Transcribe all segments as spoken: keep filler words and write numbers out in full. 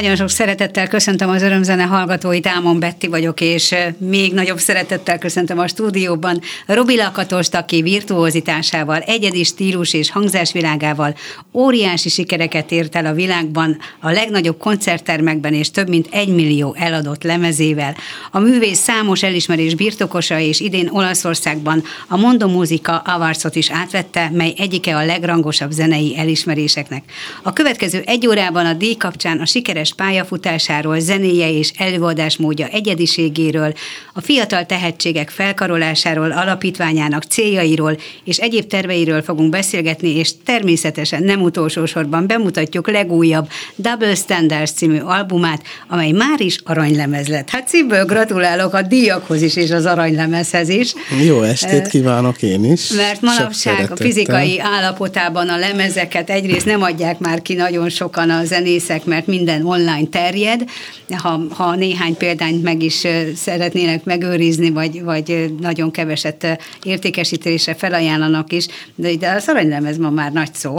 Nagyon sok szeretettel köszöntöm az Örömzene hallgatóit, Ámon Betti vagyok, és még nagyobb szeretettel köszöntöm a stúdióban Roby Lakatost, aki virtuózitásával, egyedi stílus és hangzásvilágával óriási sikereket ért el a világban, a legnagyobb koncerttermekben és több mint egy millió eladott lemezével. A művész számos elismerés birtokosa, és idén Olaszországban a MondoMusica Awardsot is átvette, mely egyike a legrangosabb zenei elismeréseknek. A következő egy órában a díj kapcsán a sikeres pályafutásáról, zenéje és előadásmódja egyediségéről, a fiatal tehetségek felkarolásáról, alapítványának céljairól és egyéb terveiről fogunk beszélgetni, és természetesen nem utolsó sorban bemutatjuk legújabb Double Standard című albumát, amely már is aranylemez lett. Hát szívből gratulálok a díjakhoz is és az aranylemezhez is. Jó estét kívánok én is. Mert manapság a fizikai állapotában a lemezeket egyrészt nem adják már ki nagyon sokan a zenészek, mert minden online terjed, ha, ha néhány példányt meg is szeretnének megőrizni, vagy, vagy nagyon keveset értékesítésre felajánlanak is, de, de az aranylemez ma már nagy szó.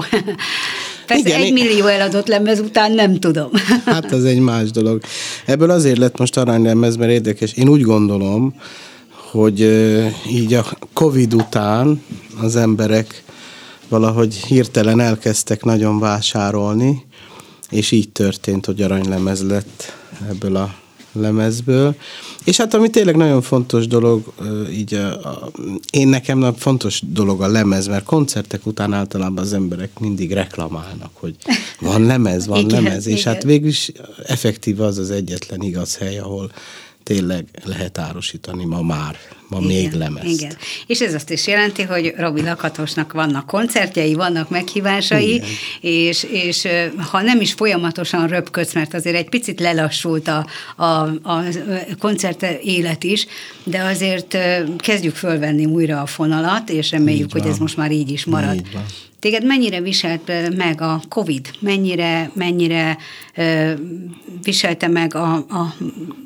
Persze igen, egy millió eladott lemez után nem tudom. Hát az egy más dolog. Ebből azért lett most aranylemez, mert érdekes. Én úgy gondolom, hogy így a Covid után az emberek valahogy hirtelen elkezdtek nagyon vásárolni, és így történt, hogy aranylemez lett ebből a lemezből. És hát ami tényleg nagyon fontos dolog, így a, a, én nekem fontos dolog a lemez, mert koncertek után általában az emberek mindig reklamálnak, hogy van lemez, van igen, lemez, és igen. Hát végülis effektív az az egyetlen igaz hely, ahol tényleg lehet árusítani ma már, ma igen, még lemezt. Igen. És ez azt is jelenti, hogy Roby Lakatosnak vannak koncertjei, vannak meghívásai, és, és ha nem is folyamatosan röpködsz, mert azért egy picit lelassult a, a, a koncert élet is, de azért kezdjük fölvenni újra a fonalat, és reméljük, hogy ez most már így is marad. Így van. Téged mennyire viselt meg a Covid? Mennyire, mennyire ö, viselte meg a, a,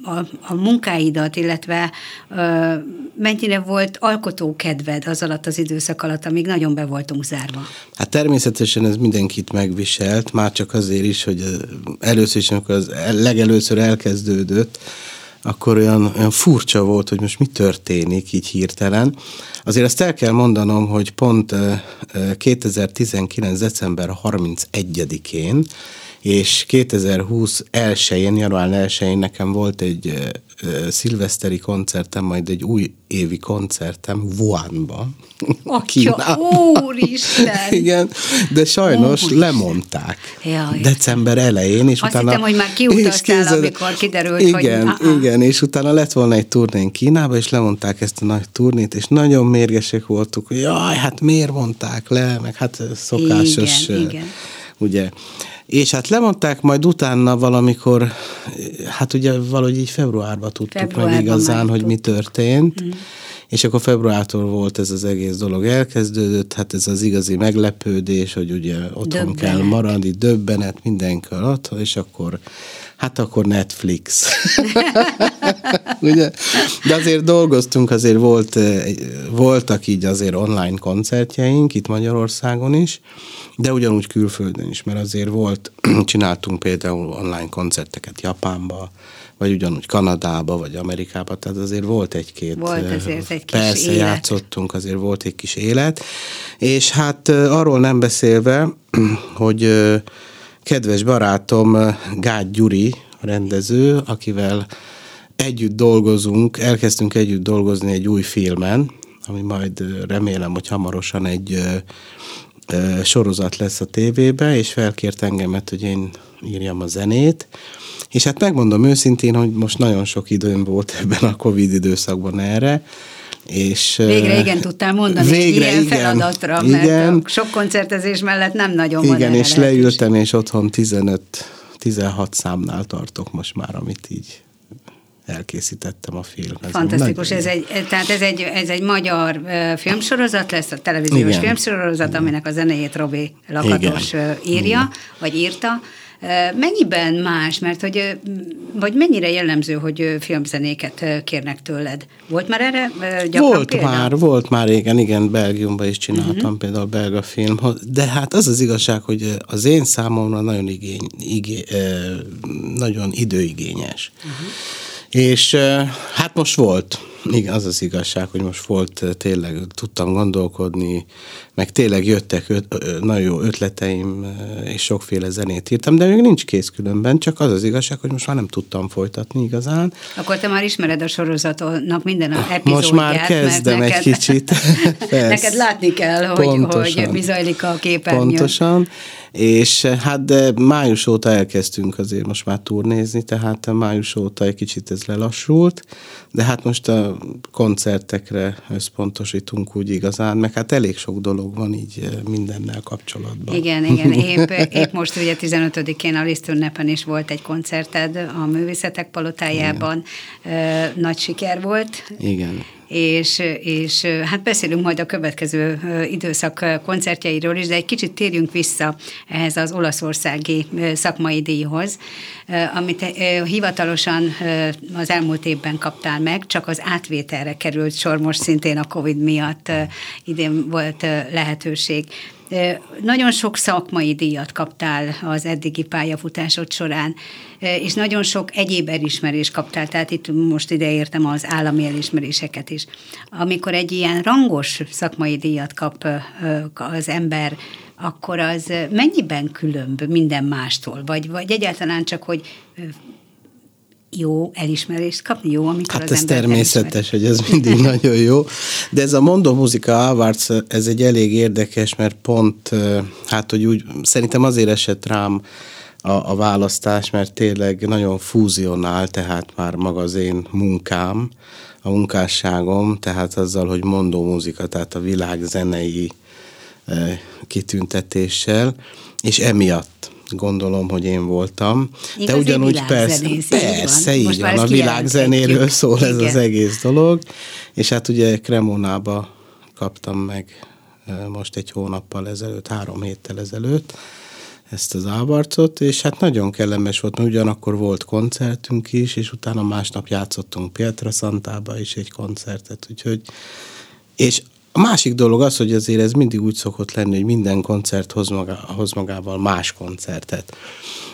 a, a munkáidat, illetve ö, mennyire volt alkotókedved az alatt az időszak alatt, amíg nagyon be voltunk zárva? Hát természetesen ez mindenkit megviselt, már csak azért is, hogy először is, amikor az legelőször elkezdődött, akkor olyan, olyan furcsa volt, hogy most mi történik így hirtelen. Azért azt el kell mondanom, hogy pont kétezer-tizenkilenc. december harmincegyedikén és kétezer-húsz elsején, január elsején nekem volt egy szilveszteri koncertem, majd egy új évi koncertem Wuhanban. Atya, úristen! Igen, de sajnos úristen. Lemondták. Jaj. December elején, és azt utána... Azt hittem, hogy már kiutaztál, kézzel, amikor kiderült, igen, hogy... Igen, igen, és utána lett volna egy turnén Kínába, és lemondták ezt a nagy turnét, és nagyon mérgesek voltuk, hogy jaj, hát miért mondták le, meg hát szokásos... Igen, uh, igen. Ugye... És hát lemondták, majd utána valamikor, hát ugye valahogy így februárban tudtuk februárban meg igazán, hogy mi történt, mm. és akkor februártól volt ez az egész dolog elkezdődött, hát ez az igazi meglepődés, hogy ugye otthon döbbenet. Kell maradni, döbbenet mindenkor otthon, és akkor, hát akkor Netflix. Ugye? De azért dolgoztunk, azért volt, voltak így azért online koncertjeink itt Magyarországon is, de ugyanúgy külföldön is, mert azért volt, csináltunk például online koncerteket Japánba, vagy ugyanúgy Kanadába, vagy Amerikába, tehát azért volt egy-két... Volt azért egy kis persze élet. Játszottunk, azért volt egy kis élet, és hát arról nem beszélve, hogy kedves barátom Gágy Gyuri, a rendező, akivel együtt dolgozunk, elkezdtünk együtt dolgozni egy új filmen, ami majd remélem, hogy hamarosan egy sorozat lesz a tévébe, és felkért engemet, hogy én írjam a zenét, és hát megmondom őszintén, hogy most nagyon sok időm volt ebben a Covid időszakban erre, és... Végre igen tudtál mondani végre, ilyen igen, feladatra, mert igen, sok koncertezés mellett nem nagyon igen, van erre. Igen, és leültem, és otthon tizenöt-tizenhat számnál tartok most már, amit így elkészítettem a filmet. Fantasztikus, ez egy, tehát ez egy, ez egy magyar filmsorozat lesz, a televíziós igen. filmsorozat, igen. aminek a zenéjét Roby Lakatos igen. írja, igen. vagy írta, Mennyiben más, mert hogy, vagy mennyire jellemző, hogy filmzenéket kérnek tőled? Volt már erre gyakran Volt példa? már, volt már régen, igen, Belgiumban is csináltam uh-huh. például belga film, de hát az az igazság, hogy az én számomra nagyon, igény, igény, nagyon időigényes. Uh-huh. És hát most volt, igen, az az igazság, hogy most volt, tényleg tudtam gondolkodni, meg tényleg jöttek öt, nagyon jó ötleteim, és sokféle zenét írtam, de még nincs kész különben, csak az az igazság, hogy most már nem tudtam folytatni igazán. Akkor te már ismered a sorozatnak minden epizódját. Most már kezdem neked, egy kicsit. Neked látni kell, hogy, hogy mi zajlik a képernyőn. Pontosan. És hát de május óta elkezdtünk azért most már turnézni, tehát május óta egy kicsit ez lelassult, de hát most a koncertekre összpontosítunk úgy igazán, meg hát elég sok dolog van így mindennel kapcsolatban. Igen, igen, épp, épp most ugye tizenötödikén a Liszt ünnepen is volt egy koncerted a Művészetek Palotájában, igen. Nagy siker volt. Igen. És, és hát beszélünk majd a következő időszak koncertjeiről is, de egy kicsit térjünk vissza ehhez az olaszországi szakmai díjhoz, amit hivatalosan az elmúlt évben kaptál meg, csak az átvételre került sor most szintén a Covid miatt idén volt lehetőség. Nagyon sok szakmai díjat kaptál az eddigi pályafutásod során, és nagyon sok egyéb elismerést kaptál, tehát itt most ide értem az állami elismeréseket is. Amikor egy ilyen rangos szakmai díjat kap az ember, akkor az mennyiben különb minden mástól? Vagy, vagy egyáltalán csak, hogy jó elismerést kapni, jó, amikor hát az ember Hát ez természetes, elismer. Hogy ez mindig nagyon jó. De ez a MondoMusica Awards, ez egy elég érdekes, mert pont, hát hogy úgy, szerintem azért esett rám a, a választás, mert tényleg nagyon fúzionál, tehát már maga az én munkám, a munkásságom, tehát azzal, hogy MondoMusica, tehát a világ zenei kitüntetéssel, és emiatt gondolom, hogy én voltam. Igaz, de ugyanúgy persze, persze, így van, a világzenéről szól ez az egész dolog, és hát ugye Cremonába kaptam meg most egy hónappal ezelőtt, három héttel ezelőtt ezt az ábarcot, és hát nagyon kellemes volt, mert ugyanakkor volt koncertünk is, és utána másnap játszottunk Pietrasantába is egy koncertet, úgyhogy, és a másik dolog az, hogy azért ez mindig úgy szokott lenni, hogy minden koncert hoz, maga, hoz magával más koncertet.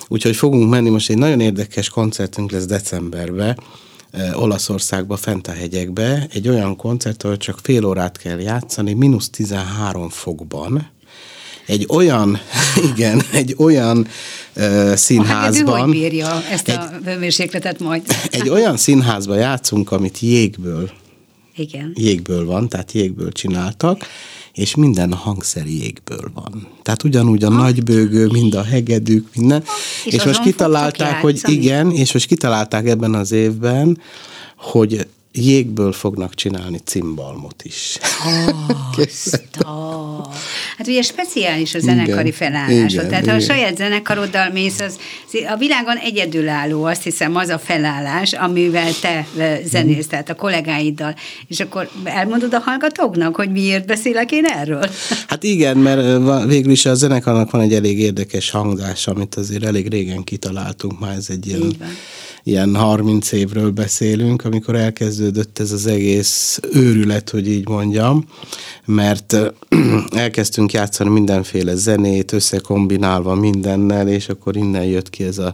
Úgyhogy fogunk menni, most egy nagyon érdekes koncertünk lesz decemberben, eh, Olaszországban, Fenta-hegyekben, egy olyan koncert, ahol csak fél órát kell játszani, mínusz tizenhárom fokban, egy olyan, igen, egy olyan uh, színházban... Hát, hogy bírja ezt egy, a hőmérsékletet majd. Egy olyan színházban játszunk, amit jégből Igen. jégből van, tehát jégből csináltak, és minden hangszer jégből van. Tehát ugyanúgy a ha. nagybőgő, mind a hegedűk, minden. Ha. És, és most kitalálták, hogy igen, és most kitalálták ebben az évben, hogy jégből fognak csinálni cimbalmot is. Oh, hát ugye speciális a zenekari felállás. Tehát igen. Ha a saját zenekaroddal mész, az, a világon egyedülálló, azt hiszem, az a felállás, amivel te zenész, tehát a kollégáiddal. És akkor elmondod a hallgatóknak, hogy miért beszélek én erről? Hát igen, mert végül is a zenekarnak van egy elég érdekes hangzás, amit azért elég régen kitaláltunk, már ez egy ilyen, ilyen harminc évről beszélünk, amikor elkezdődött ez az egész őrület, hogy így mondjam, mert elkezdtünk játszani mindenféle zenét, összekombinálva mindennel, és akkor innen jött ki ez, a,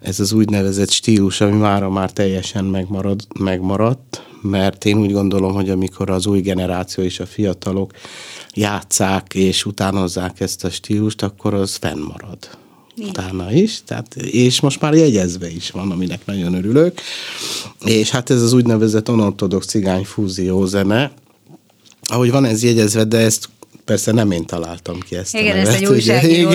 ez az úgynevezett stílus, ami mára már teljesen megmarad, megmaradt, mert én úgy gondolom, hogy amikor az új generáció és a fiatalok játsszák és utánozzák ezt a stílust, akkor az fennmarad. Utána is, tehát, és most már jegyezve is van, aminek nagyon örülök. És hát ez az úgynevezett unorthodox cigány fúziózene, ahogy van ez jegyezve, de ezt persze nem én találtam ki ezt. Igen, a nevet, ezt egy újságíró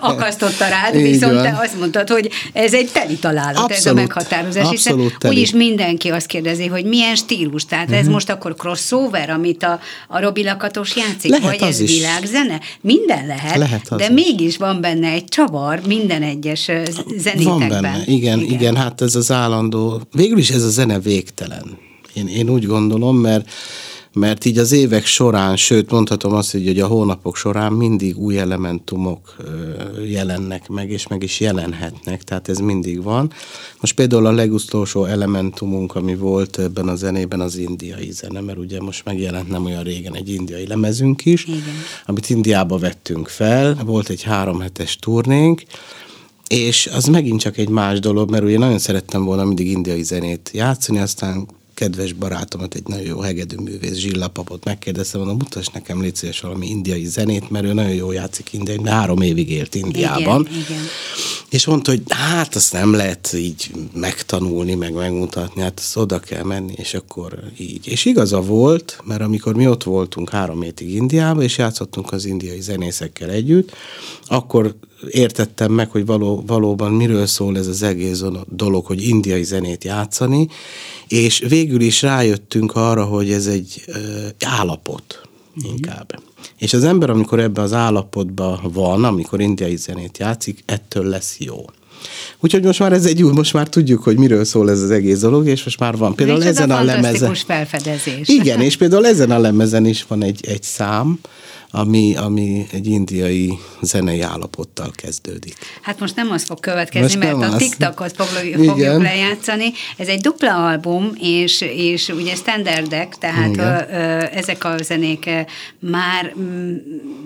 akasztotta rád, igen, viszont van. Te azt mondtad, hogy ez egy teli találat, abszolút, ez a meghatározás, hiszen úgyis mindenki azt kérdezi, hogy milyen stílus, tehát uh-huh. ez most akkor crossover, amit a, a Roby Lakatos játszik, lehet, vagy ez is. Világzene? Minden lehet, lehet de mégis van benne egy csavar minden egyes zenétekben. Van benne, igen, igen, igen, hát ez az állandó, végül is ez a zene végtelen. Én, én úgy gondolom, mert mert így az évek során, sőt mondhatom azt, hogy a hónapok során mindig új elementumok jelennek meg, és meg is jelenhetnek, tehát ez mindig van. Most például a legutolsó elementumunk, ami volt ebben a zenében, az indiai zene, mert ugye most megjelent nem olyan régen egy indiai lemezünk is, igen, amit Indiába vettünk fel, volt egy három hetes turnénk, és az megint csak egy más dolog, mert ugye nagyon szerettem volna mindig indiai zenét játszani, aztán kedves barátomat, egy nagyon jó hegedűművész, Zsilla papot megkérdeztem, mondom, mutass nekem légy szíves valami indiai zenét, mert ő nagyon jól játszik indiai, mert három évig élt Indiában. Igen, igen. És mondta, hogy hát azt nem lehet így megtanulni, meg megmutatni, hát azt oda kell menni, és akkor így. És igaza volt, mert amikor mi ott voltunk három hétig Indiában, és játszottunk az indiai zenészekkel együtt, akkor értettem meg, hogy való, valóban miről szól ez az egész dolog, hogy indiai zenét játszani, és végül is rájöttünk arra, hogy ez egy ö, állapot inkább. Mm. És az ember, amikor ebben az állapotban van, amikor indiai zenét játszik, ettől lesz jó. Úgyhogy most már ez egy új, most már tudjuk, hogy miről szól ez az egész dolog, és most már van. Például Micsoda ezen a lemezen... felfedezés. Igen, és például ezen a lemezen is van egy, egy szám, Ami, ami egy indiai zenei állapottal kezdődik. Hát most nem az fog következni, most mert a TikTokot fogjuk, fogjuk lejátszani. Ez egy dupla album, és, és ugye standardek, tehát ö, ö, ezek a zenék már... M-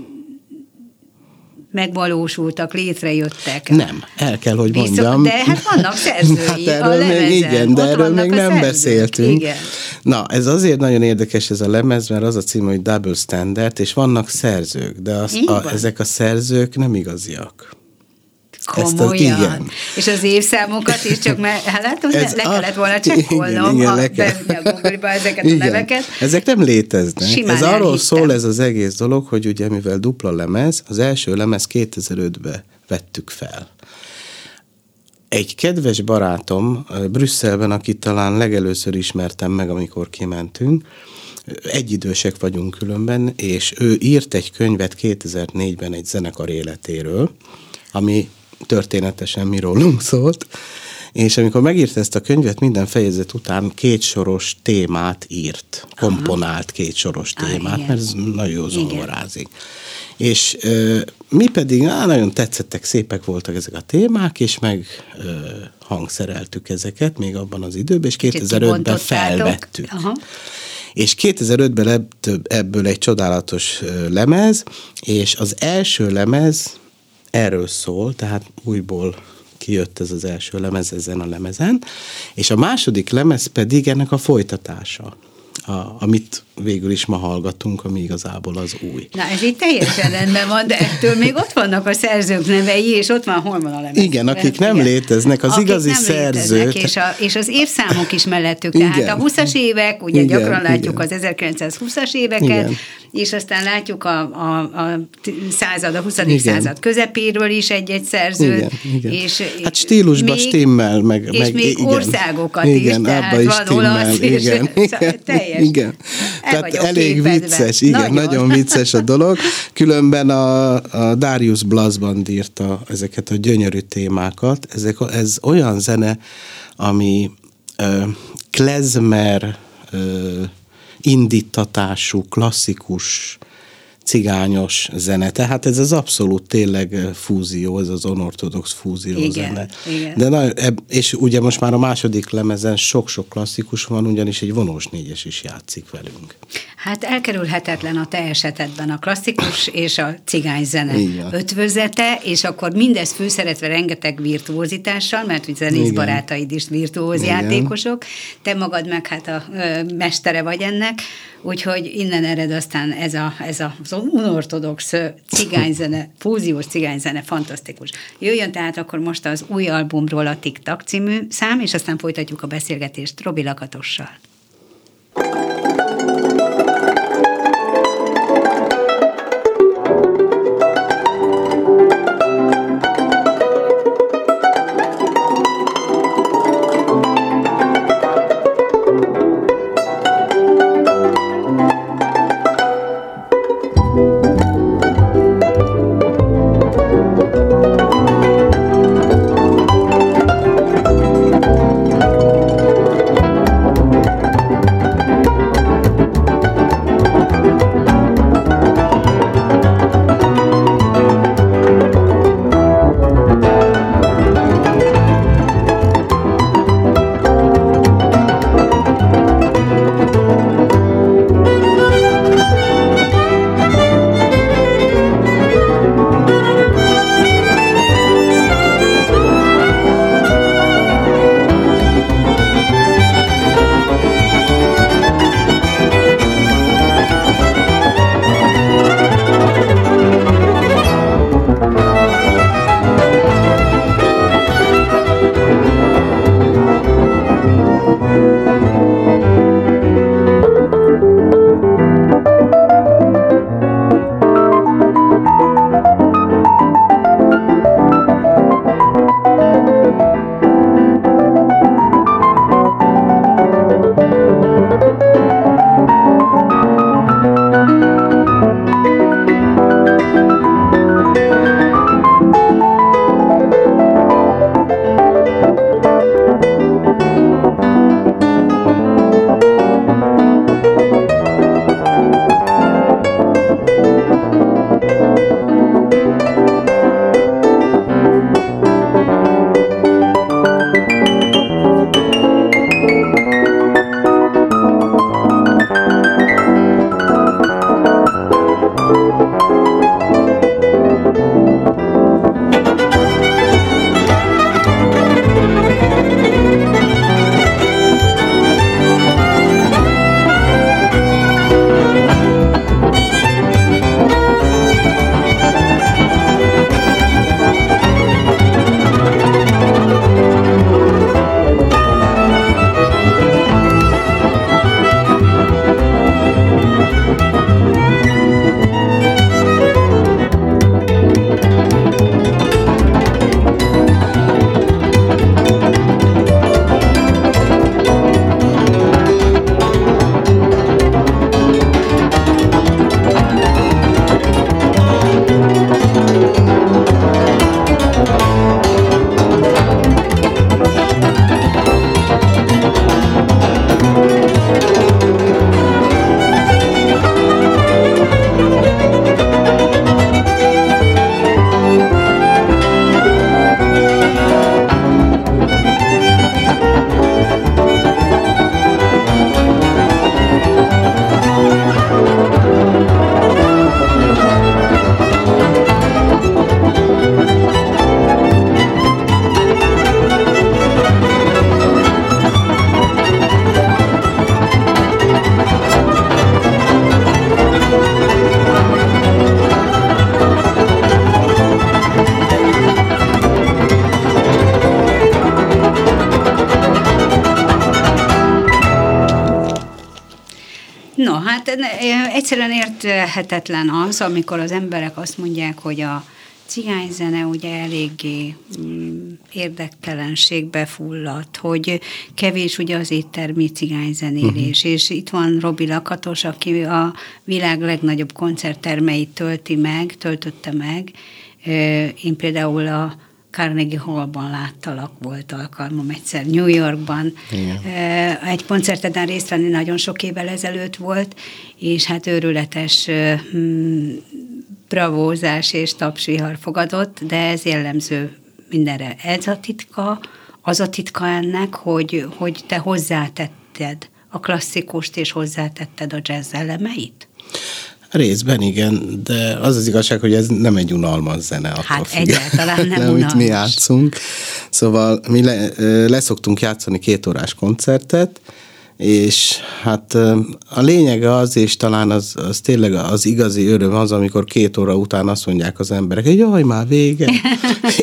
megvalósultak, létrejöttek. Nem, el kell, hogy Viszont, mondjam. De hát vannak szerzői, hát a lemezen. Még, igen, de erről még nem beszéltünk. Igen. Na, ez azért nagyon érdekes ez a lemez, mert az a cím, hogy Double Standard, és vannak szerzők, de az, a, ezek a szerzők nem igaziak. Komolyan. Az, és az évszámokat is csak már, hát le, le kellett volna csekkolnom, ha bevinni a Google-ba ezeket igen. a neveket. Ezek nem léteznek. Simán ez elhittem. Arról szól ez az egész dolog, hogy ugye mivel dupla lemez, az első lemez kétezer-ötben vettük fel. Egy kedves barátom Brüsszelben, akit talán legelőször ismertem meg, amikor kimentünk, egyidősek vagyunk különben, és ő írt egy könyvet kétezer-négyben egy zenekar életéről, ami történetesen mi rólunk szólt, és amikor megírta ezt a könyvet, minden fejezet után kétsoros témát írt, aha, komponált kétsoros témát, ah, mert ez nagyon jó zongorázik. És ö, mi pedig á, nagyon tetszettek, szépek voltak ezek a témák, és meg ö, hangszereltük ezeket még abban az időben, és kétezer-ötben felvettük. Aha. És kétezer-ötben lett ebből egy csodálatos lemez, és az első lemez erről szól, tehát újból kijött ez az első lemez ezen a lemezen, és a második lemez pedig ennek a folytatása, a, amit végül is ma hallgatunk, ami igazából az új. Na, ez így teljesen rendben van, de ettől még ott vannak a szerzők nevei, és ott van, hol van a lemez. Igen, akik nem igen. léteznek, az akik igazi nem szerzőt. És, a, és az évszámok is mellettük. Igen. Tehát a huszas évek, ugye igen, gyakran látjuk igen. az ezerkilencszázhúszas éveket, igen. és aztán látjuk a, a, a század, a huszadik igen. század közepéről is egy-egy szerzőt. Igen, igen. És hát stílusba stimmel. Meg, és meg, még igen. országokat igen, is, igen, tehát is van stimmel, olasz, igen, és igen, teljes. Igen. Tehát elég képedve. Vicces, igen, nagyon. nagyon vicces a dolog. Különben a, a Darius Blazban írta ezeket a gyönyörű témákat. Ezek, ez olyan zene, ami ö, klezmer ö, indítatású, klasszikus, cigányos zene. Tehát ez az abszolút tényleg fúzió, ez az unorthodox fúzió igen, zene. Igen. De na, és ugye most már a második lemezen sok-sok klasszikus van, ugyanis egy vonós négyes is játszik velünk. Hát elkerülhetetlen a te esetedben a klasszikus és a cigány zene igen. ötvözete, és akkor mindez főszeretve rengeteg virtuózitással, mert hogy zenész igen. barátaid is virtuóz igen. játékosok, te magad meg hát a ö, mestere vagy ennek, úgyhogy innen ered aztán ez a, ez a unorthodox cigányzene, fúziós cigányzene, fantasztikus. Jöjjön tehát akkor most az új albumról a TikTok című szám, és aztán folytatjuk a beszélgetést Roby Lakatossal. No, hát egyszerűen érthetetlen az, amikor az emberek azt mondják, hogy a cigányzene ugye eléggé érdektelenségbe fulladt, hogy kevés ugye az éttermi cigányzenélés, uh-huh. és itt van Roby Lakatos, aki a világ legnagyobb koncerttermeit tölti meg, töltötte meg. Én például a Carnegie Hallban láttalak, volt alkalmam egyszer New Yorkban. Igen. Egy koncerteden részt venni nagyon sok évvel ezelőtt volt, és hát őrületes bravózás és tapsvihar fogadott, de ez jellemző mindenre. Ez a titka, az a titka ennek, hogy, hogy te hozzátetted a klasszikust, és hozzátetted a jazz elemeit? Részben igen, de az az igazság, hogy ez nem egy unalmas zene. Attól hát függ, egyáltalán nem unalmas. Amit mi játszunk. Szóval mi le, leszoktunk játszani két órás koncertet, és hát a lényege az, és talán az, az tényleg az igazi öröm az, amikor két óra után azt mondják az emberek, hogy jaj, már vége.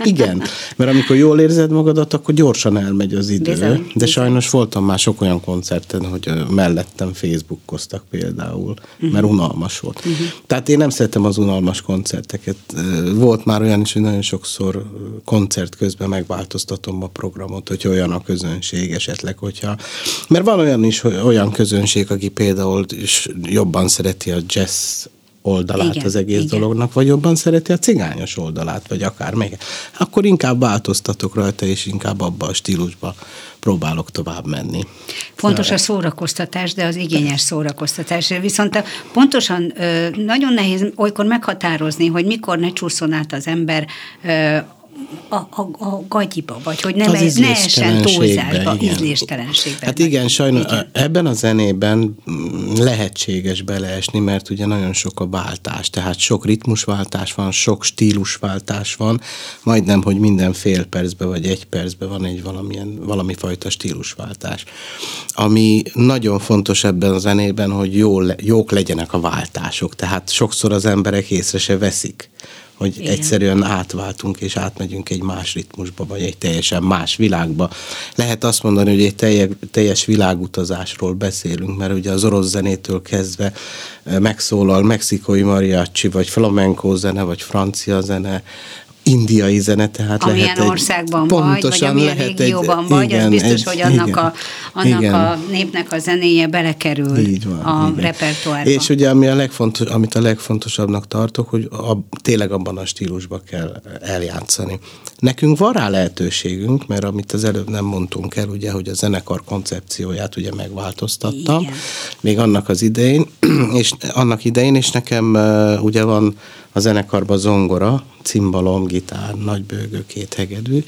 Igen, mert amikor jól érzed magadat, akkor gyorsan elmegy az idő. Bizony, de bizony. Sajnos voltam már sok olyan koncerten, hogy mellettem Facebookoztak például, uh-huh. mert unalmas volt. Uh-huh. Tehát én nem szeretem az unalmas koncerteket. Volt már olyan is, hogy nagyon sokszor koncert közben megváltoztatom a programot, hogyha olyan a közönség esetleg, hogyha... Mert van olyan is olyan közönség, aki például jobban szereti a jazz oldalát igen, az egész igen. dolognak, vagy jobban szereti a cigányos oldalát, vagy akármelyik. Akkor inkább változtatok rajta, és inkább abba a stílusba próbálok tovább menni. Fontos a szórakoztatás, de az igényes szórakoztatás. Viszont pontosan nagyon nehéz olykor meghatározni, hogy mikor ne csúszson át az ember A, a, a gagyiba, vagy hogy nem ne essen túlzásba, ízléstelenségben. Hát igen, sajnos igen. ebben a zenében lehetséges beleesni, mert ugye nagyon sok a váltás, tehát sok ritmusváltás van, sok stílusváltás van, majdnem, hogy minden fél percben vagy egy percben van egy valamilyen, valami fajta stílusváltás. Ami nagyon fontos ebben a zenében, hogy jó, jók legyenek a váltások, tehát sokszor az emberek észre se veszik, hogy igen. egyszerűen átváltunk, és átmegyünk egy más ritmusba, vagy egy teljesen más világba. Lehet azt mondani, hogy egy teljes, teljes világutazásról beszélünk, mert ugye az orosz zenétől kezdve megszólal mexikói mariachi, vagy flamenco zene, vagy francia zene, indiai zene, tehát amilyen lehet egy... országban pontosan vagy, vagy amilyen régióban egy, vagy, igen, az biztos, egy, hogy annak, igen, a, annak igen. a népnek a zenéje belekerül van, a igen. repertoárba. És ugye ami a legfontos, amit a legfontosabbnak tartok, hogy a, tényleg abban a stílusban kell eljátszani. Nekünk van rá lehetőségünk, mert amit az előbb nem mondtunk el, ugye, hogy a zenekar koncepcióját ugye megváltoztattam, igen. még annak az idején, és annak idején, és nekem ugye van a zenekarban zongora, cimbalom, gitár, nagybőgő, két hegedű,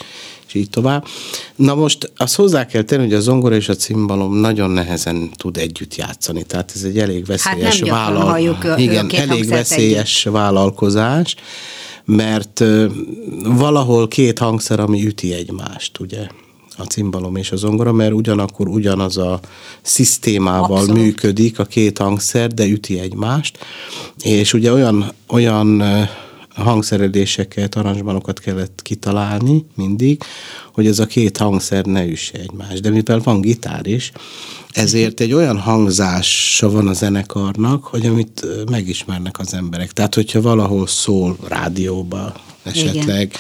és így tovább. Na most azt hozzá kell tenni, hogy a zongora és a cimbalom nagyon nehezen tud együtt játszani, tehát ez egy elég veszélyes, hát vállal... Igen, elég veszélyes vállalkozás, mert valahol két hangszer, ami üti egymást, ugye? A cimbalom és a zongora, mert ugyanakkor ugyanaz a szisztémával abszolút. Működik a két hangszer, de üti egymást, és ugye olyan, olyan hangszereléseket, aranzsmanokat kellett kitalálni mindig, hogy ez a két hangszer ne üsse egymást. De mivel van gitár is, ezért egy olyan hangzása van a zenekarnak, hogy amit megismernek az emberek. Tehát, hogyha valahol szól rádióba, esetleg,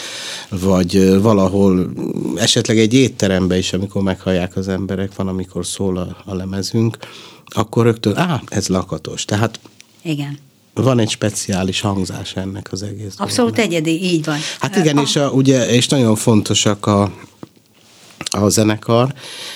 igen. vagy valahol, esetleg egy étterembe is, amikor meghallják az emberek, van, amikor szól a, a lemezünk, akkor rögtön, á, ez Lakatos. Tehát igen. van egy speciális hangzás ennek az egész. Abszolút dolognak. Egyedi, így van. Hát igen, a... és, a, ugye, és nagyon fontosak a a zenekar,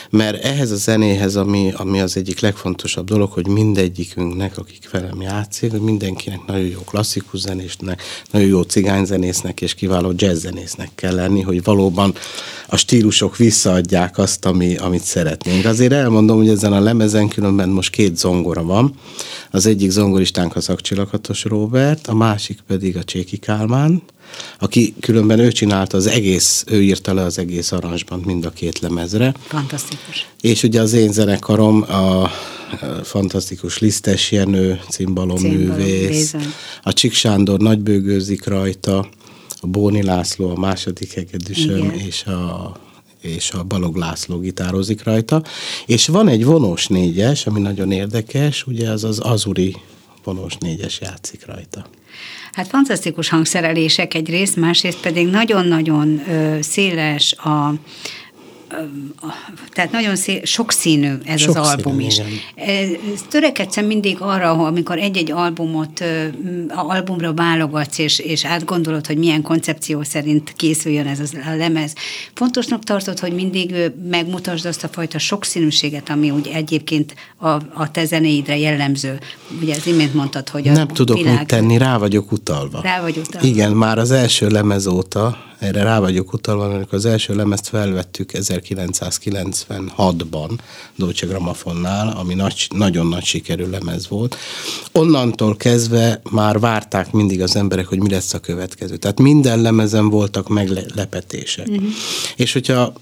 mert ehhez a zenéhez, ami, ami az egyik legfontosabb dolog, hogy mindegyikünknek, akik velem játszik, hogy mindenkinek nagyon jó klasszikus zenésznek, nagyon jó cigányzenésznek és kiváló jazzzenésznek kell lenni, hogy valóban a stílusok visszaadják azt, ami, amit szeretnénk. Azért elmondom, hogy ezen a lemezen különben most két zongora van. Az egyik zongoristánk a Szakcsi Lakatos Róbert, a másik pedig a Cséki Kálmán, aki különben ő csinálta az egész, ő írta le az egész aranzsbant mind a két lemezre. Fantasztikus. És ugye az én zenekarom a fantasztikus Lisztes Jenő, cimbaloművész, a Csík Sándor nagybőgőzik rajta, a Bóni László, a második hegedűsöm, és a és a Balog László gitározik rajta. És van egy vonós négyes, ami nagyon érdekes, ugye az az Azuri vonós négyes játszik rajta. Hát fantasztikus hangszerelések egyrészt, másrészt pedig nagyon-nagyon ö, széles a tehát nagyon szé- sokszínű ez sokszínű, az album is. Igen. Törekedszem mindig arra, amikor egy-egy albumot, albumra válogatsz, és, és átgondolod, hogy milyen koncepció szerint készüljön ez a lemez. Fontosnak tartod, hogy mindig megmutasd azt a fajta sokszínűséget, ami úgy egyébként a, a te zenéidre jellemző. Ugye az imént mondtad, hogy a nem tudok világ... mit tenni, rá vagyok utalva. Rá vagy utalva. Igen, már az első lemez óta erre rá vagyok utalva, amikor az első lemezt felvettük ezerkilencszázkilencvenhatban Dolce Gramofonnál, ami nagy, nagyon nagy sikerű lemez volt. Onnantól kezdve már várták mindig az emberek, hogy mi lesz a következő. Tehát minden lemezen voltak meglepetések. Uh-huh. És hogyha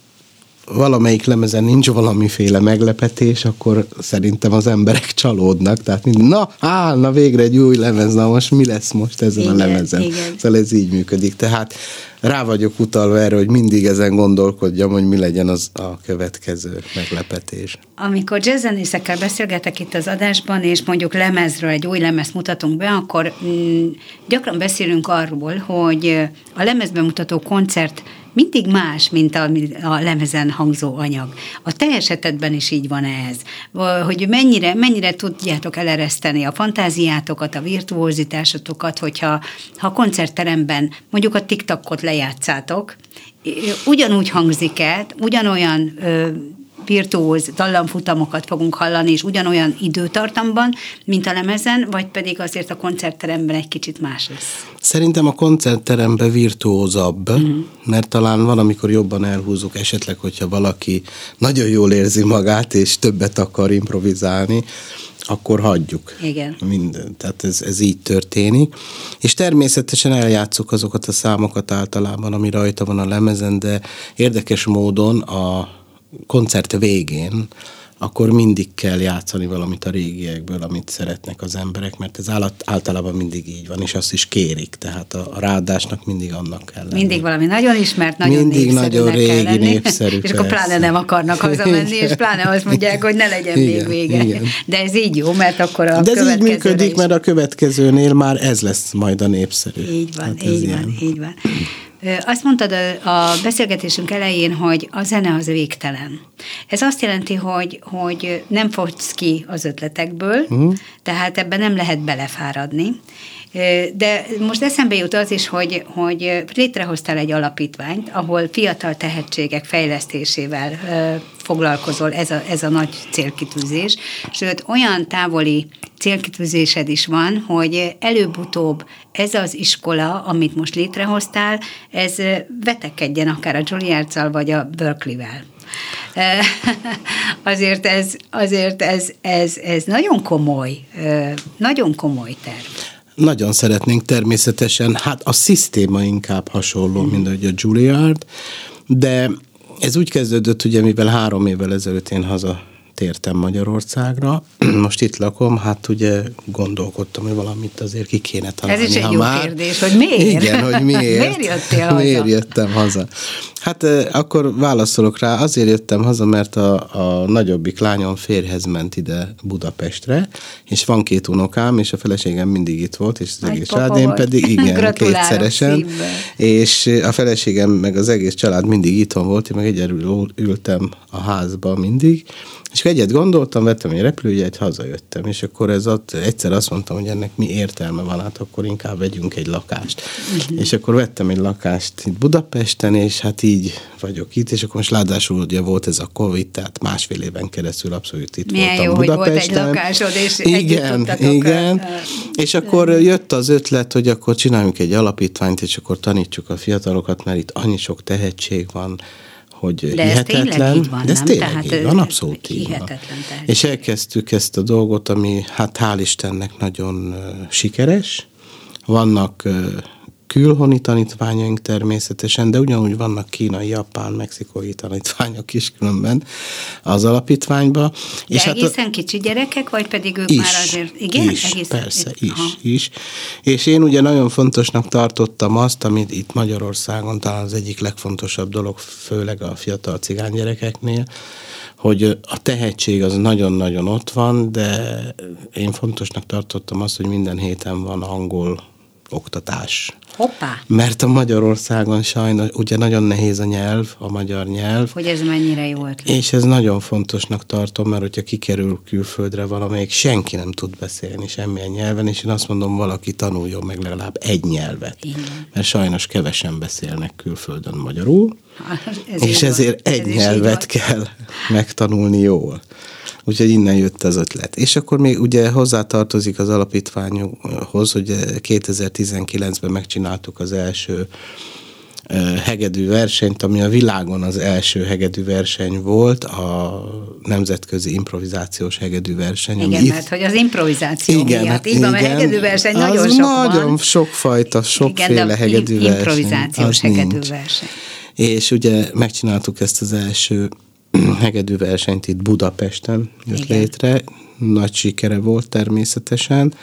valamelyik lemezen nincs valamiféle meglepetés, akkor szerintem az emberek csalódnak. Tehát mindig, na, áll, na végre egy új lemez, na most mi lesz most ezen igen, a lemezen? Igen. Szóval ez így működik. Tehát rá vagyok utalva erre, hogy mindig ezen gondolkodjam, hogy mi legyen az a következő meglepetés. Amikor jazzzenészekkel beszélgetek itt az adásban, és mondjuk lemezről, egy új lemezt mutatunk be, akkor m- gyakran beszélünk arról, hogy a lemezbemutató koncert mindig más, mint a, a lemezen hangzó anyag. A te esetedben is így van ez, hogy mennyire, mennyire tudjátok elereszteni a fantáziátokat, a virtuózitásotokat, hogyha ha koncertteremben mondjuk a TikTokot lejátszátok, ugyanúgy hangzik el, ugyanolyan ö, virtuóz dallamfutamokat fogunk hallani, és ugyanolyan időtartamban, mint a lemezen, vagy pedig azért a koncertteremben egy kicsit más lesz? Szerintem a koncertteremben virtuózabb, mm-hmm. mert talán valamikor jobban elhúzunk, esetleg, hogyha valaki nagyon jól érzi magát, és többet akar improvizálni, akkor hagyjuk. Igen. Minden. Tehát ez, ez így történik. És természetesen eljátszuk azokat a számokat általában, ami rajta van a lemezen, de érdekes módon a koncert végén, akkor mindig kell játszani valamit a régiekből, amit szeretnek az emberek, mert ez általában mindig így van, és azt is kérik, tehát a ráadásnak mindig annak kell lenni. Mindig valami nagyon ismert, nagyon népszerűnek kell lenni. Mindig nagyon régi népszerű. És akkor pláne nem akarnak hazamenni, és pláne azt mondják, hogy ne legyen igen, még vége. Igen. De ez így jó, mert akkor a következőnél. De ez így működik, is. Mert a következőnél már ez lesz majd a népszerű. Így van, hát így van, ilyen. így van. Azt mondtad a beszélgetésünk elején, hogy a zene az végtelen. Ez azt jelenti, hogy, hogy nem fogysz ki az ötletekből, uh-huh. tehát ebben nem lehet belefáradni. De most eszembe jut az is, hogy, hogy létrehoztál egy alapítványt, ahol fiatal tehetségek fejlesztésével foglalkozol, ez a, ez a nagy célkitűzés. Sőt, olyan távoli célkitűzésed is van, hogy előbb-utóbb ez az iskola, amit most létrehoztál, ez vetekedjen akár a Juilliard-szal vagy a Berkeley-vel. azért ez, azért ez, ez, ez nagyon komoly, nagyon komoly terv. Nagyon szeretnénk természetesen, hát a szisztéma inkább hasonló, mm. mint ahogy a Juilliard, de ez úgy kezdődött, ugye, mivel három évvel ezelőtt én hazatértem Magyarországra, most itt lakom, hát ugye gondolkodtam, hogy valamit azért ki kéne találni. Ez is egy jó már. Kérdés, hogy miért? Igen, hogy miért. miért jöttél haza? Miért jöttem haza? Hát eh, akkor válaszolok rá, azért jöttem haza, mert a, a nagyobbik lányom férjhez ment ide Budapestre, és van két unokám, és a feleségem mindig itt volt, és az egy egész család, én pedig igen, kétszeresen. Szívbe. És a feleségem meg az egész család mindig itthon volt, én meg egyedül ültem a házba mindig, és egyet gondoltam, vettem egy repülőjegyet, hazajöttem, és akkor ez ott, egyszer azt mondtam, hogy ennek mi értelme van, hát akkor inkább vegyünk egy lakást. Uh-huh. És akkor vettem egy lakást itt Budapesten, és hát így vagyok itt, és akkor most látásul ugye volt ez a Covid, tehát másfél éven keresztül abszolút itt milyen voltam jó, Budapesten. Milyen jó, hogy volt egy lakásod, és igen, igen. A... És akkor jött az ötlet, hogy akkor csináljunk egy alapítványt, és akkor tanítsuk a fiatalokat, mert itt annyi sok tehetség van, hogy de hihetetlen, így van, de ez tényleg tehát így van, abszolút így van. És elkezdtük ezt a dolgot, ami hát hál' Istennek nagyon uh, sikeres. Vannak uh, külhoni tanítványaink természetesen, de ugyanúgy vannak kínai, japán, mexikói tanítványok is különben az alapítványban. De és egészen hát, kicsi gyerekek, vagy pedig ők is, már azért... Igen, is, egészen, persze, is, is. És én ugye nagyon fontosnak tartottam azt, amit itt Magyarországon talán az egyik legfontosabb dolog, főleg a fiatal cigány gyerekeknél, hogy a tehetség az nagyon-nagyon ott van, de én fontosnak tartottam azt, hogy minden héten van angol oktatás. Hoppá! Mert a Magyarországon sajnos, ugye nagyon nehéz a nyelv, a magyar nyelv. Hogy ez mennyire jó ötlet. És ez nagyon fontosnak tartom, mert hogyha kikerül külföldre valamelyik, senki nem tud beszélni semmilyen nyelven, és én azt mondom, valaki tanuljon meg legalább egy nyelvet. Igen. Mert sajnos kevesen beszélnek külföldön magyarul, ez és ezért van. Egy ez nyelvet kell megtanulni jól. Úgyhogy innen jött az ötlet. És akkor még ugye hozzátartozik az alapítványhoz, hogy kétezer-tizenkilencben megcsináltuk az első hegedű versenyt, ami a világon az első hegedű verseny volt, a nemzetközi improvizációs hegedű verseny. Igen, mert hogy az improvizáció igen, miatt. Így van, mert hegedű verseny nagyon sok van. Nagyon sokfajta, sokféle hegedű verseny. Improvizációs hegedű verseny. És ugye megcsináltuk ezt az első hegedű versenyt itt Budapesten jött igen. létre, nagy sikere volt természetesen,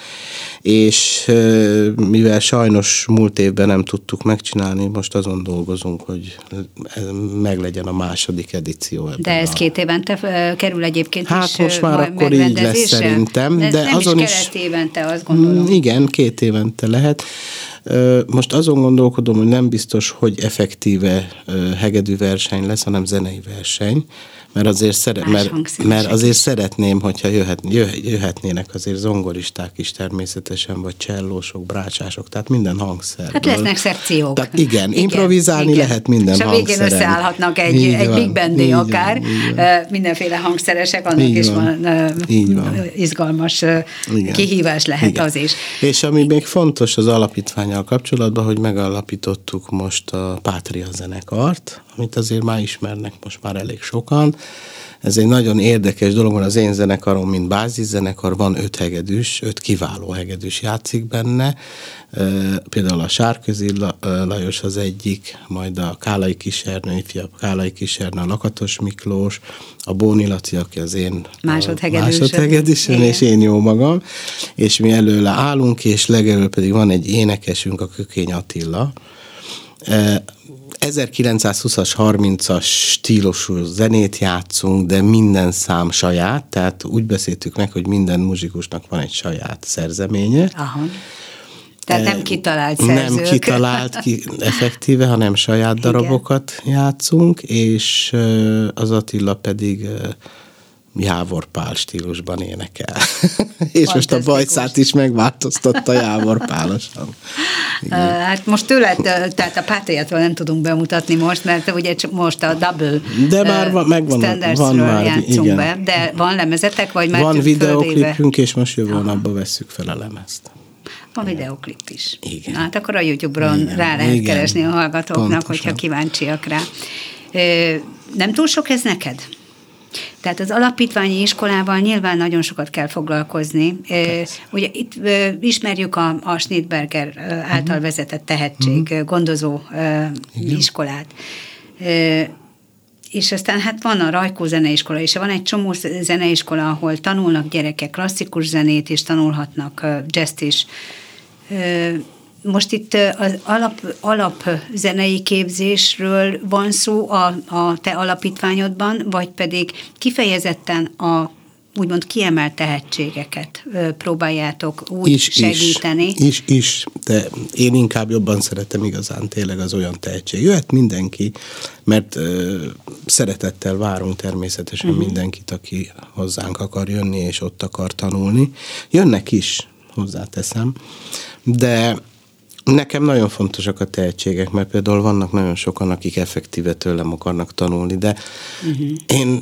és mivel sajnos múlt évben nem tudtuk megcsinálni, most azon dolgozunk, hogy meglegyen a második edíció. Ebben de ez a... két évente kerül egyébként hát is. Hát most már akkor így lesz szerintem. De, de nem azon is kellett is... évente, azt gondolom. Igen, két évente lehet. Most azon gondolkodom, hogy nem biztos, hogy effektíve hegedű verseny lesz, hanem zenei verseny, mert azért, szere- mert, mert azért szeretném, hogyha jöhet, jöhetnének azért zongoristák is természetesen, vagy csellósok, brácsások, tehát minden hangszerből. Hát lesznek szekciók. Tehát igen, igen, improvizálni igen. lehet minden hangszeren. És a végén összeállhatnak egy, egy big bandé akár, van, van. mindenféle hangszeresek, annak így is van, van izgalmas igen. kihívás lehet igen. az is. És ami még fontos az alapítvánnyal kapcsolatban, hogy megalapítottuk most a Pátria zenekart, amit azért már ismernek most már elég sokan. Ez egy nagyon érdekes dolog, mert az én zenekarom, mint báziszenekar, van öt hegedűs, öt kiváló hegedűs játszik benne. Például a Sárközi Lajos az egyik, majd a Kálai Kisernő, ifjabb Kálai Kisernő, a Lakatos Miklós, a Bóni Laci, aki az én másodhegedűsöm, és én jó magam. És mi előle állunk, és legelőbb pedig van egy énekesünk, a Kökény Attila. ezerkilencszázhúszas, harmincas stílusú zenét játszunk, de minden szám saját, tehát úgy beszéltük meg, hogy minden muzsikusnak van egy saját szerzeménye. Aha. Tehát nem kitalált szerzők. Nem kitalált ki, effektíve, hanem saját igen. darabokat játszunk, és az Attila pedig Jávor Pál stílusban énekel. És most a bajszát is megváltoztatta Jávor Pálosan. Hát most tőled, tehát a Pátriától nem tudunk bemutatni most, mert ugye csak most a Double de már van, megvan, Standardsről van már, játszunk igen. be, de van lemezetek, vagy már van videóklipünk, és most jövő hónapban vesszük fel a lemezt. Van videóklip is. Igen. Hát akkor a YouTube-on igen. rá lehet igen. keresni a hallgatóknak, pontosan. Hogyha kíváncsiak rá. Nem túl sok ez neked? Tehát az alapítványi iskolával nyilván nagyon sokat kell foglalkozni. Persze. Ugye itt ismerjük a, a Schnittberger által uh-huh. vezetett tehetség uh-huh. gondozó uh, iskolát. Uh, és aztán hát van a Rajkó zeneiskola, és van egy csomó zeneiskola, ahol tanulnak gyerekek klasszikus zenét, és tanulhatnak uh, jazzt is. Uh, Most itt az alap, alap zenei képzésről van szó a, a te alapítványodban, vagy pedig kifejezetten a úgymond kiemelt tehetségeket próbáljátok úgy is, segíteni. Is, is, is, de én inkább jobban szeretem igazán tényleg az olyan tehetség. Jöhet mindenki, mert ö, szeretettel várunk természetesen uh-huh. mindenkit, aki hozzánk akar jönni, és ott akar tanulni. Jönnek is, hozzáteszem, de nekem nagyon fontosak a tehetségek, mert például vannak nagyon sokan, akik effektíve tőlem akarnak tanulni, de uh-huh. én,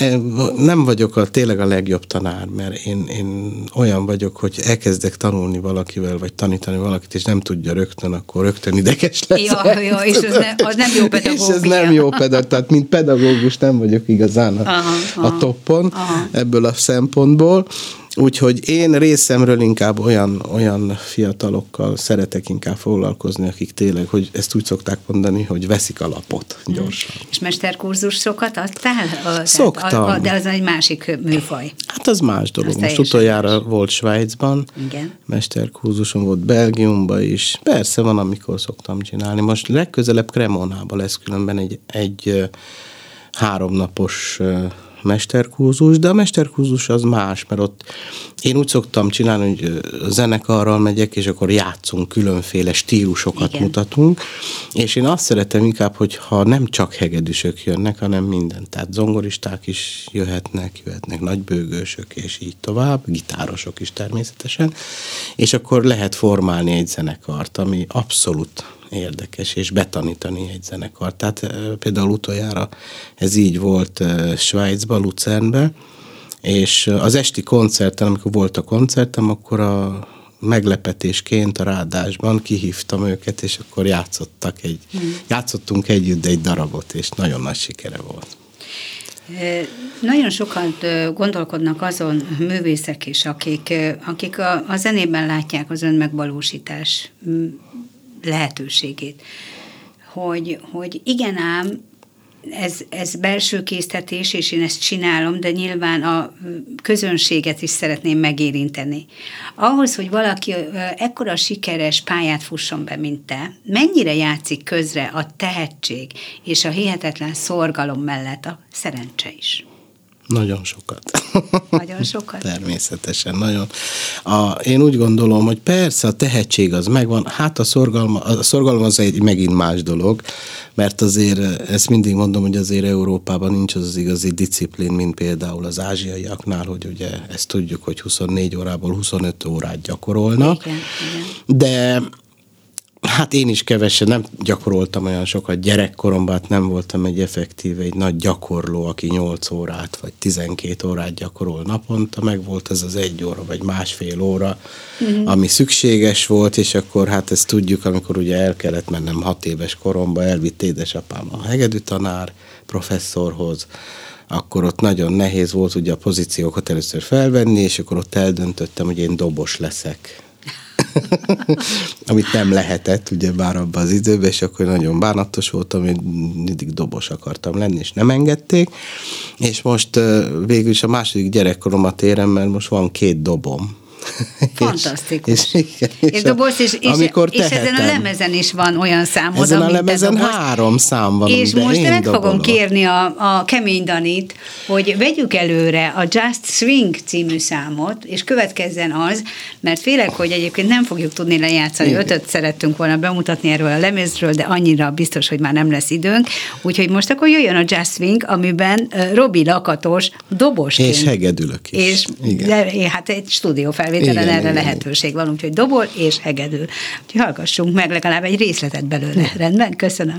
én nem vagyok a, tényleg a legjobb tanár, mert én, én olyan vagyok, hogy elkezdek tanulni valakivel, vagy tanítani valakit, és nem tudja rögtön, akkor rögtön ideges lesz. Ja, ja, és ez ne, az nem jó pedagógia. És ez nem jó pedagógia, tehát mint pedagógus nem vagyok igazán a, aha, aha, a toppon aha. ebből a szempontból. Úgyhogy én részemről inkább olyan, olyan fiatalokkal szeretek inkább foglalkozni, akik tényleg, hogy ezt úgy szokták mondani, hogy veszik a lapot gyorsan. Hmm. És mesterkurzusokat adtál? A, Szoktam. A, a, de az egy másik műfaj. Hát az más dolog. Most utoljára más. Volt Svájcban. Igen. Mesterkurzusom volt Belgiumban is. Persze van, amikor szoktam csinálni. Most legközelebb Cremonában lesz különben egy, egy háromnapos mesterkurzus, de a mesterkurzus az más, mert ott én úgy szoktam csinálni, hogy zenekarral megyek, és akkor játszunk, különféle stílusokat Igen. mutatunk, és én azt szeretem inkább, hogyha nem csak hegedűsök jönnek, hanem minden. Tehát zongoristák is jöhetnek, jöhetnek nagybőgősök, és így tovább, gitárosok is természetesen, és akkor lehet formálni egy zenekart, ami abszolút érdekes, és betanítani egy zenekart. Tehát például utoljára ez így volt Svájcban, Lucernben, és az esti koncerten, amikor volt a koncertem, akkor a meglepetésként a ráadásban kihívtam őket, és akkor játszottak egy, hmm. játszottunk együtt egy darabot, és nagyon nagy sikere volt. Nagyon sokan gondolkodnak azon művészek is, akik, akik a, a zenében látják az önmegvalósítás lehetőségét. Hogy, hogy igen ám, ez, ez belső késztetés, és én ezt csinálom, de nyilván a közönséget is szeretném megérinteni. Ahhoz, hogy valaki ekkora sikeres pályát fusson be, mint te, mennyire játszik közre a tehetség és a hihetetlen szorgalom mellett a szerencse is? Nagyon sokat. Nagyon sokat? Természetesen, nagyon. A, én úgy gondolom, hogy persze a tehetség az megvan, hát a szorgalom, a szorgalom az egy megint más dolog, mert azért, ezt mindig mondom, hogy azért Európában nincs az az igazi disziplín, mint például az ázsiaiaknál, hogy ugye ezt tudjuk, hogy huszonnégy órából huszonöt órát gyakorolnak. Igen, igen. De hát én is kevesen, nem gyakoroltam olyan sokat gyerekkoromban, hát nem voltam egy effektíve, egy nagy gyakorló, aki nyolc órát vagy tizenkét órát gyakorol naponta, meg volt ez az egy óra vagy másfél óra, mm-hmm. ami szükséges volt, és akkor hát ezt tudjuk, amikor ugye el kellett mennem hat éves koromban, elvitt édesapám a hegedűtanár professzorhoz, akkor ott nagyon nehéz volt ugye a pozíciókat először felvenni, és akkor ott eldöntöttem, hogy én dobos leszek. Amit nem lehetett, ugye bár abban az időben, és akkor nagyon bánatos voltam, én mindig dobos akartam lenni, és nem engedték, és most végül is a második gyerekkoromat érem, mert most van két dobom. Fantasztikus. És, és, igen, és, és, dobolsz, és, és, amikor és ezen a lemezen is van olyan számod, ezen a lemezen három szám van, és most meg dobolom. Fogom kérni a, a Kemény Danit, hogy vegyük előre a Just Swing című számot, és következzen az, mert félek, hogy egyébként nem fogjuk tudni lejátszani, ötöt szerettünk volna bemutatni erről a lemezről, de annyira biztos, hogy már nem lesz időnk, úgyhogy most akkor jöjjön a Just Swing, amiben Roby Lakatos dobosként. És hegedülök is. És le, hát egy stúdió fel felvételen erre igen, lehetőség van, úgyhogy dobol és hegedül. Úgyhogy hallgassunk meg legalább egy részletet belőle. Rendben? Köszönöm.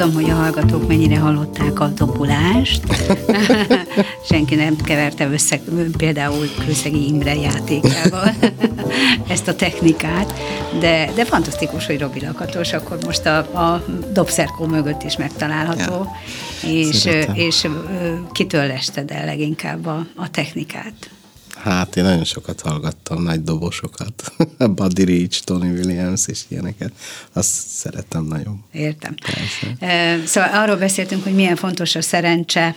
tudom, hogy a hallgatók mennyire hallották a dobulást. Senki nem keverte össze például Kőszegi Imre játékával ezt a technikát, de, de fantasztikus, hogy Roby Lakatos akkor most a, a dobszerkó mögött is megtalálható, ja, és, és kitől lested el leginkább a, a technikát? Hát én nagyon sokat hallgattam, nagy dobosokat. Buddy Rich, Tony Williams és ilyeneket. Azt szeretem nagyon. Értem. Persze. Szóval arról beszéltünk, hogy milyen fontos a szerencse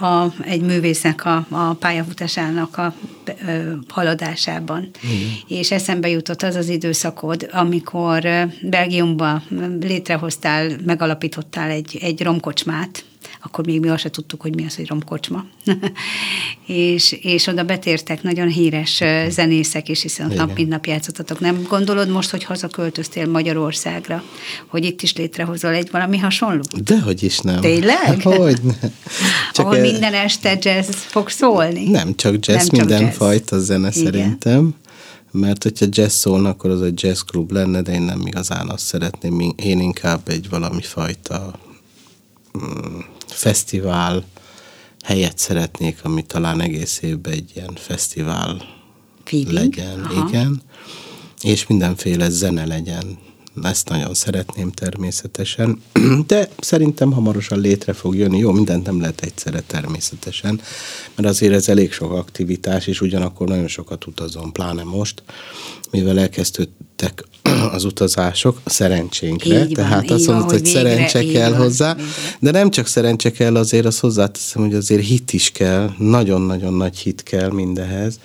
a, egy művésznek a, a pályafutásának a, a haladásában. Igen. És eszembe jutott az az időszakod, amikor Belgiumban létrehoztál, megalapítottál egy, egy romkocsmát. Akkor még mi azt se tudtuk, hogy mi az, hogy romkocsma. és, és oda betértek nagyon híres zenészek is, hiszen ott nap mint nap játszottatok. Nem gondolod most, hogy hazaköltöztél Magyarországra, hogy itt is létrehozol egy valami hasonlót? Dehogy is nem. Tényleg? Hogyne. Ahol el... minden este jazz fog szólni. Nem csak jazz, nem mindenfajta zene. Igen. Szerintem. Mert hogyha jazz szólna, akkor az egy jazz klub lenne, de én nem igazán azt szeretném. Én inkább egy valami fajta... fesztivál helyet szeretnék, ami talán egész évben egy ilyen fesztivál Feeling. Legyen. Aha. Igen. És mindenféle zene legyen. Ezt nagyon szeretném természetesen, de szerintem hamarosan létre fog jönni. Jó, mindent nem lehet egyszerre természetesen, mert azért ez elég sok aktivitás, és ugyanakkor nagyon sokat utazom, pláne most, mivel elkezdődtek az utazások szerencsénkre, így tehát van, azt mondod, van, hogy végre, szerencse kell van, hozzá, végre. De nem csak szerencse kell, azért azt hozzáteszem, hogy azért hit is kell, nagyon-nagyon nagy hit kell mindehez,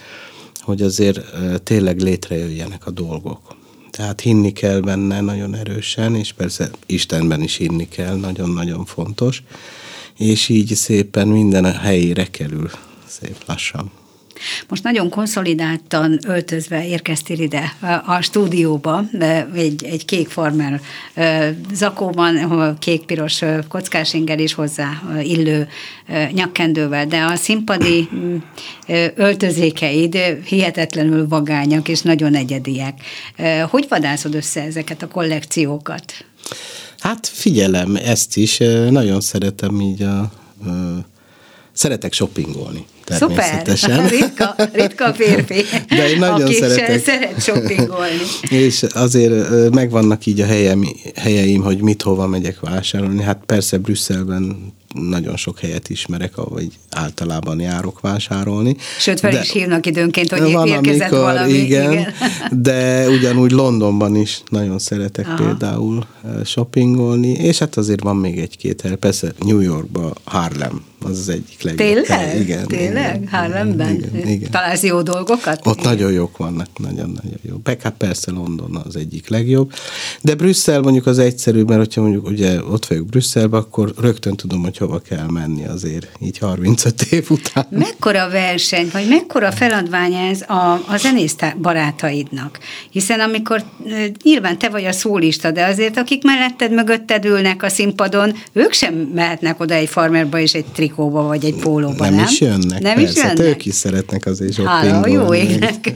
hogy azért tényleg létrejöjjenek a dolgok. Tehát hinni kell benne nagyon erősen, és persze Istenben is hinni kell, nagyon-nagyon fontos, és így szépen minden a helyére kerül, szép lassan. Most nagyon konszolidáltan öltözve érkeztél ide a stúdióba, egy, egy kék formel zakóban, kék-piros kockásinger is hozzá illő nyakkendővel, de a színpadi öltözékeid hihetetlenül vagányak és nagyon egyediek. Hogy vadászod össze ezeket a kollekciókat? Hát figyelem ezt is, nagyon szeretem így a... Szeretek shoppingolni. Természetesen. Szuper, ritka, ritka férfi, de én nagyon aki szeretek. szeret shoppingolni. És azért megvannak így a helyem, helyeim, hogy mit, hova megyek vásárolni. Hát persze Brüsszelben nagyon sok helyet ismerek, ahogy általában járok vásárolni. Sőt, fel de is hívnak időnként, hogy van, érkezett amikor, valami. Igen, igen. De ugyanúgy Londonban is nagyon szeretek. Aha. Például shoppingolni, és hát azért van még egy-két hely. Persze New Yorkban Harlem, az az egyik legjobb. Tényleg? Igen, Tényleg? Igen, Harlemben? Igen, igen. Találsz jó dolgokat? Ott igen. Nagyon jók vannak, nagyon-nagyon jó. Hát persze London az egyik legjobb, de Brüsszel mondjuk az egyszerűbb, mert hogyha mondjuk ugye ott vagyok Brüsszelben, akkor rögtön tudom, hogy hova kell menni azért, így harmincöt év után. Mekkora verseny, vagy mekkora feladvány ez a, a zenész barátaidnak? Hiszen amikor nyilván te vagy a szólista, de azért akik melletted, mögötted ülnek a színpadon, ők sem mehetnek oda egy farmerba és egy trikóba, vagy egy pólóba, nem? Nem is jönnek, nem persze. Is jönnek? Ők is szeretnek azért shoppingolni. Jó égnek.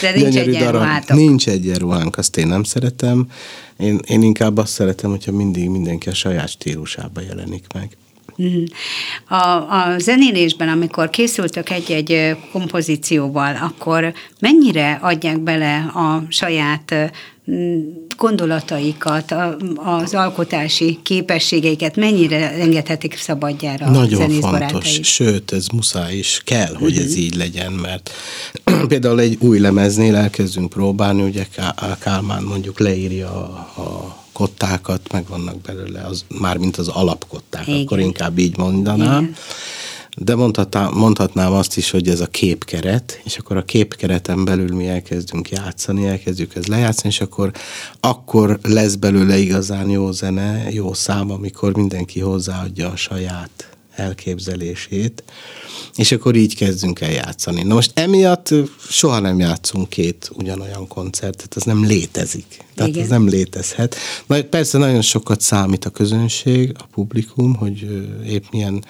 De nincs egyenruhátok. Nincs egyenruhánk, azt én nem szeretem. Én, én inkább azt szeretem, hogyha mindig mindenki a saját stílusába jelenik meg. A, a zenélésben, amikor készültök egy-egy kompozícióval, akkor mennyire adják bele a saját gondolataikat, a, az alkotási képességeiket, mennyire engedhetik szabadjára nagyon a zenészbarátaik? Nagyon fontos, sőt, ez muszáj is kell, hogy uh-huh. ez így legyen, mert például egy új lemeznél elkezdünk próbálni, ugye K- Kálmán mondjuk leírja a, a kottákat, meg vannak belőle, az, mármint az alapkották, igen. Akkor inkább így mondanám. Igen. De mondhatnám, mondhatnám azt is, hogy ez a képkeret, és akkor a képkereten belül mi elkezdünk játszani, elkezdjük ezt lejátszani, és akkor, akkor lesz belőle igazán jó zene, jó szám, amikor mindenki hozzáadja a saját elképzelését, és akkor így kezdünk el játszani. Na most emiatt soha nem játszunk két ugyanolyan koncertet, ez nem létezik. Tehát igen. Ez nem létezhet. Na, persze nagyon sokat számít a közönség, a publikum, hogy épp milyen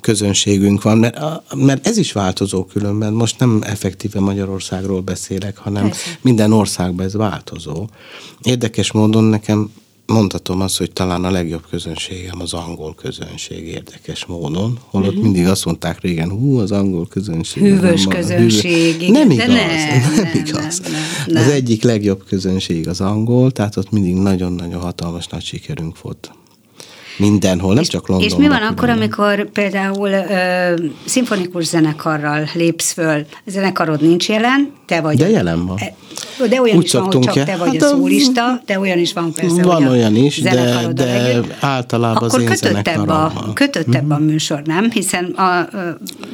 közönségünk van, mert, a, mert ez is változó különben. Most nem effektíve Magyarországról beszélek, hanem persze. Minden országban ez változó. Érdekes módon nekem mondhatom azt, hogy talán a legjobb közönségem az angol közönség érdekes módon, holott mm-hmm. mindig azt mondták régen, hú, az angol közönség. Hűvös nem, közönség. Hűvös. Nem igaz, nem, nem, nem igaz. Nem, nem, nem. Az egyik legjobb közönség az angol, tehát ott mindig nagyon-nagyon hatalmas nagy sikerünk volt. Mindenhol, nem és, csak Londonban. És mi van akkor, amikor például ö, szimfonikus zenekarral lépsz föl? A zenekarod nincs jelen, te vagy. De jelen van. De olyan úgy is van, csak jel. te vagy hát a szólista, de olyan is van persze, van olyan is, de, de általában akkor az én zenekarom. Akkor kötött ebben a műsor, nem? Hiszen a,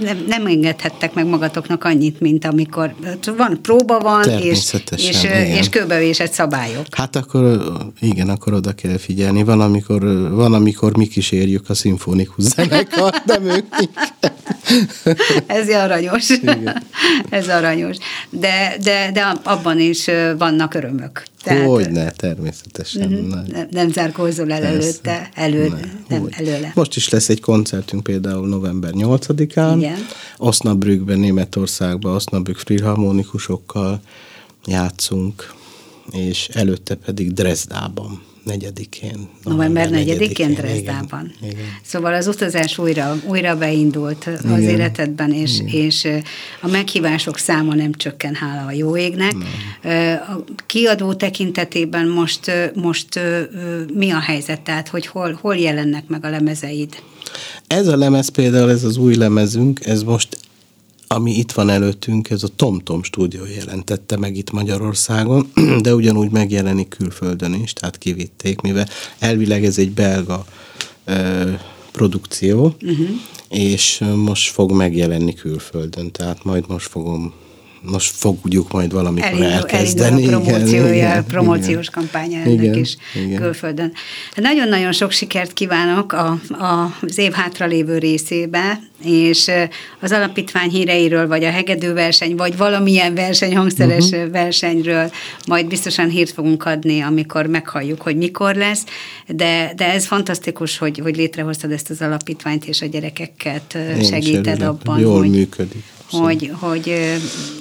nem, nem engedhettek meg magatoknak annyit, mint amikor van, próba van, és, és, és kőbevésett szabályok. Hát akkor, igen, akkor oda kell figyelni. Van, amikor, van, amikor amikor mi kísérjük a szimfonikus zenekart, nem ők minket. Ez aranyos. Igen. Ez aranyos. De, de, de abban is vannak örömök. Hogyne, természetesen. Uh-huh. Nem, nem zárkózol el előtte, elő, ne, nem, előle. Most is lesz egy koncertünk például november nyolcadikán. Osnabrückben, Németországban, Osnabrück filharmonikusokkal játszunk, és előtte pedig Drezdában. negyedikén. november negyedikén Drezdában. Szóval az utazás újra, újra beindult az igen. életedben, és, és a meghívások száma nem csökken, hála a jó égnek. Nem. A kiadó tekintetében most, most mi a helyzet? Tehát, hogy hol, hol jelennek meg a lemezeid? Ez a lemez például, ez az új lemezünk, ez most, ami itt van előttünk, ez a TomTom stúdió jelentette meg itt Magyarországon, de ugyanúgy megjelenik külföldön is, tehát kivitték, mivel elvileg ez egy belga ö, produkció, uh-huh. és most fog megjelenni külföldön, tehát majd most fogom, most fogjuk majd valamikor elindul, elkezdeni. Elindul a promóciója, igen, promóciós igen, kampánya ennek igen, is igen. külföldön. Nagyon-nagyon sok sikert kívánok a, a, az év hátralévő részébe, és az alapítvány híreiről, vagy a hegedűverseny, vagy valamilyen verseny, hangszeres uh-huh. versenyről majd biztosan hírt fogunk adni, amikor meghalljuk, hogy mikor lesz, de, de ez fantasztikus, hogy, hogy létrehoztad ezt az alapítványt, és a gyerekeket én segíted abban, jól hogy... működik. Hogy, hogy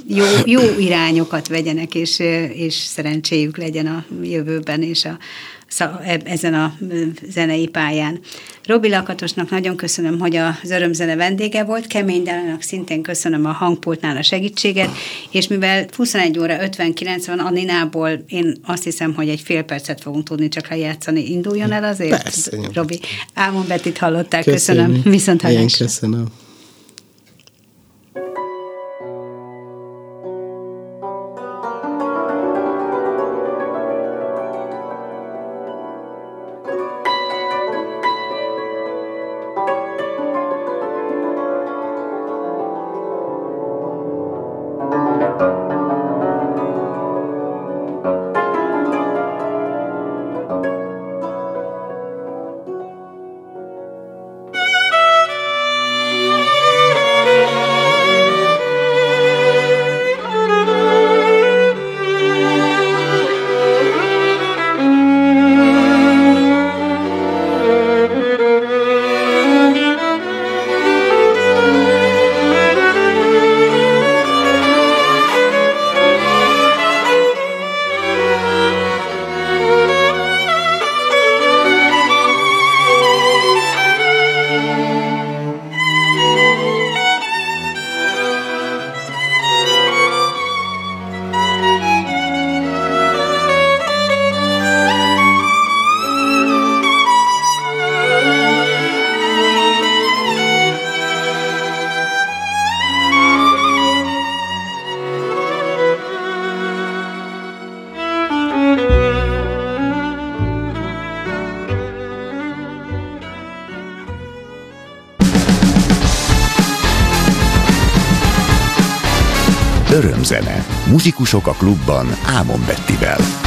jó, jó irányokat vegyenek, és, és szerencséjük legyen a jövőben, és a, ezen a zenei pályán. Roby Lakatosnak nagyon köszönöm, hogy az Örömzene vendége volt, Kemény Dálának szintén köszönöm a hangpultnál a segítséget, és mivel huszonegy óra ötvenkilenc van, a Ninából én azt hiszem, hogy egy fél percet fogunk tudni csak lejátszani. Induljon el azért, persze, Roby. Álmon Betit hallották, köszönöm. köszönöm. Viszont hallásra. Köszönöm. Örömzene. Muzsikusok a klubban Ámon Bettivel.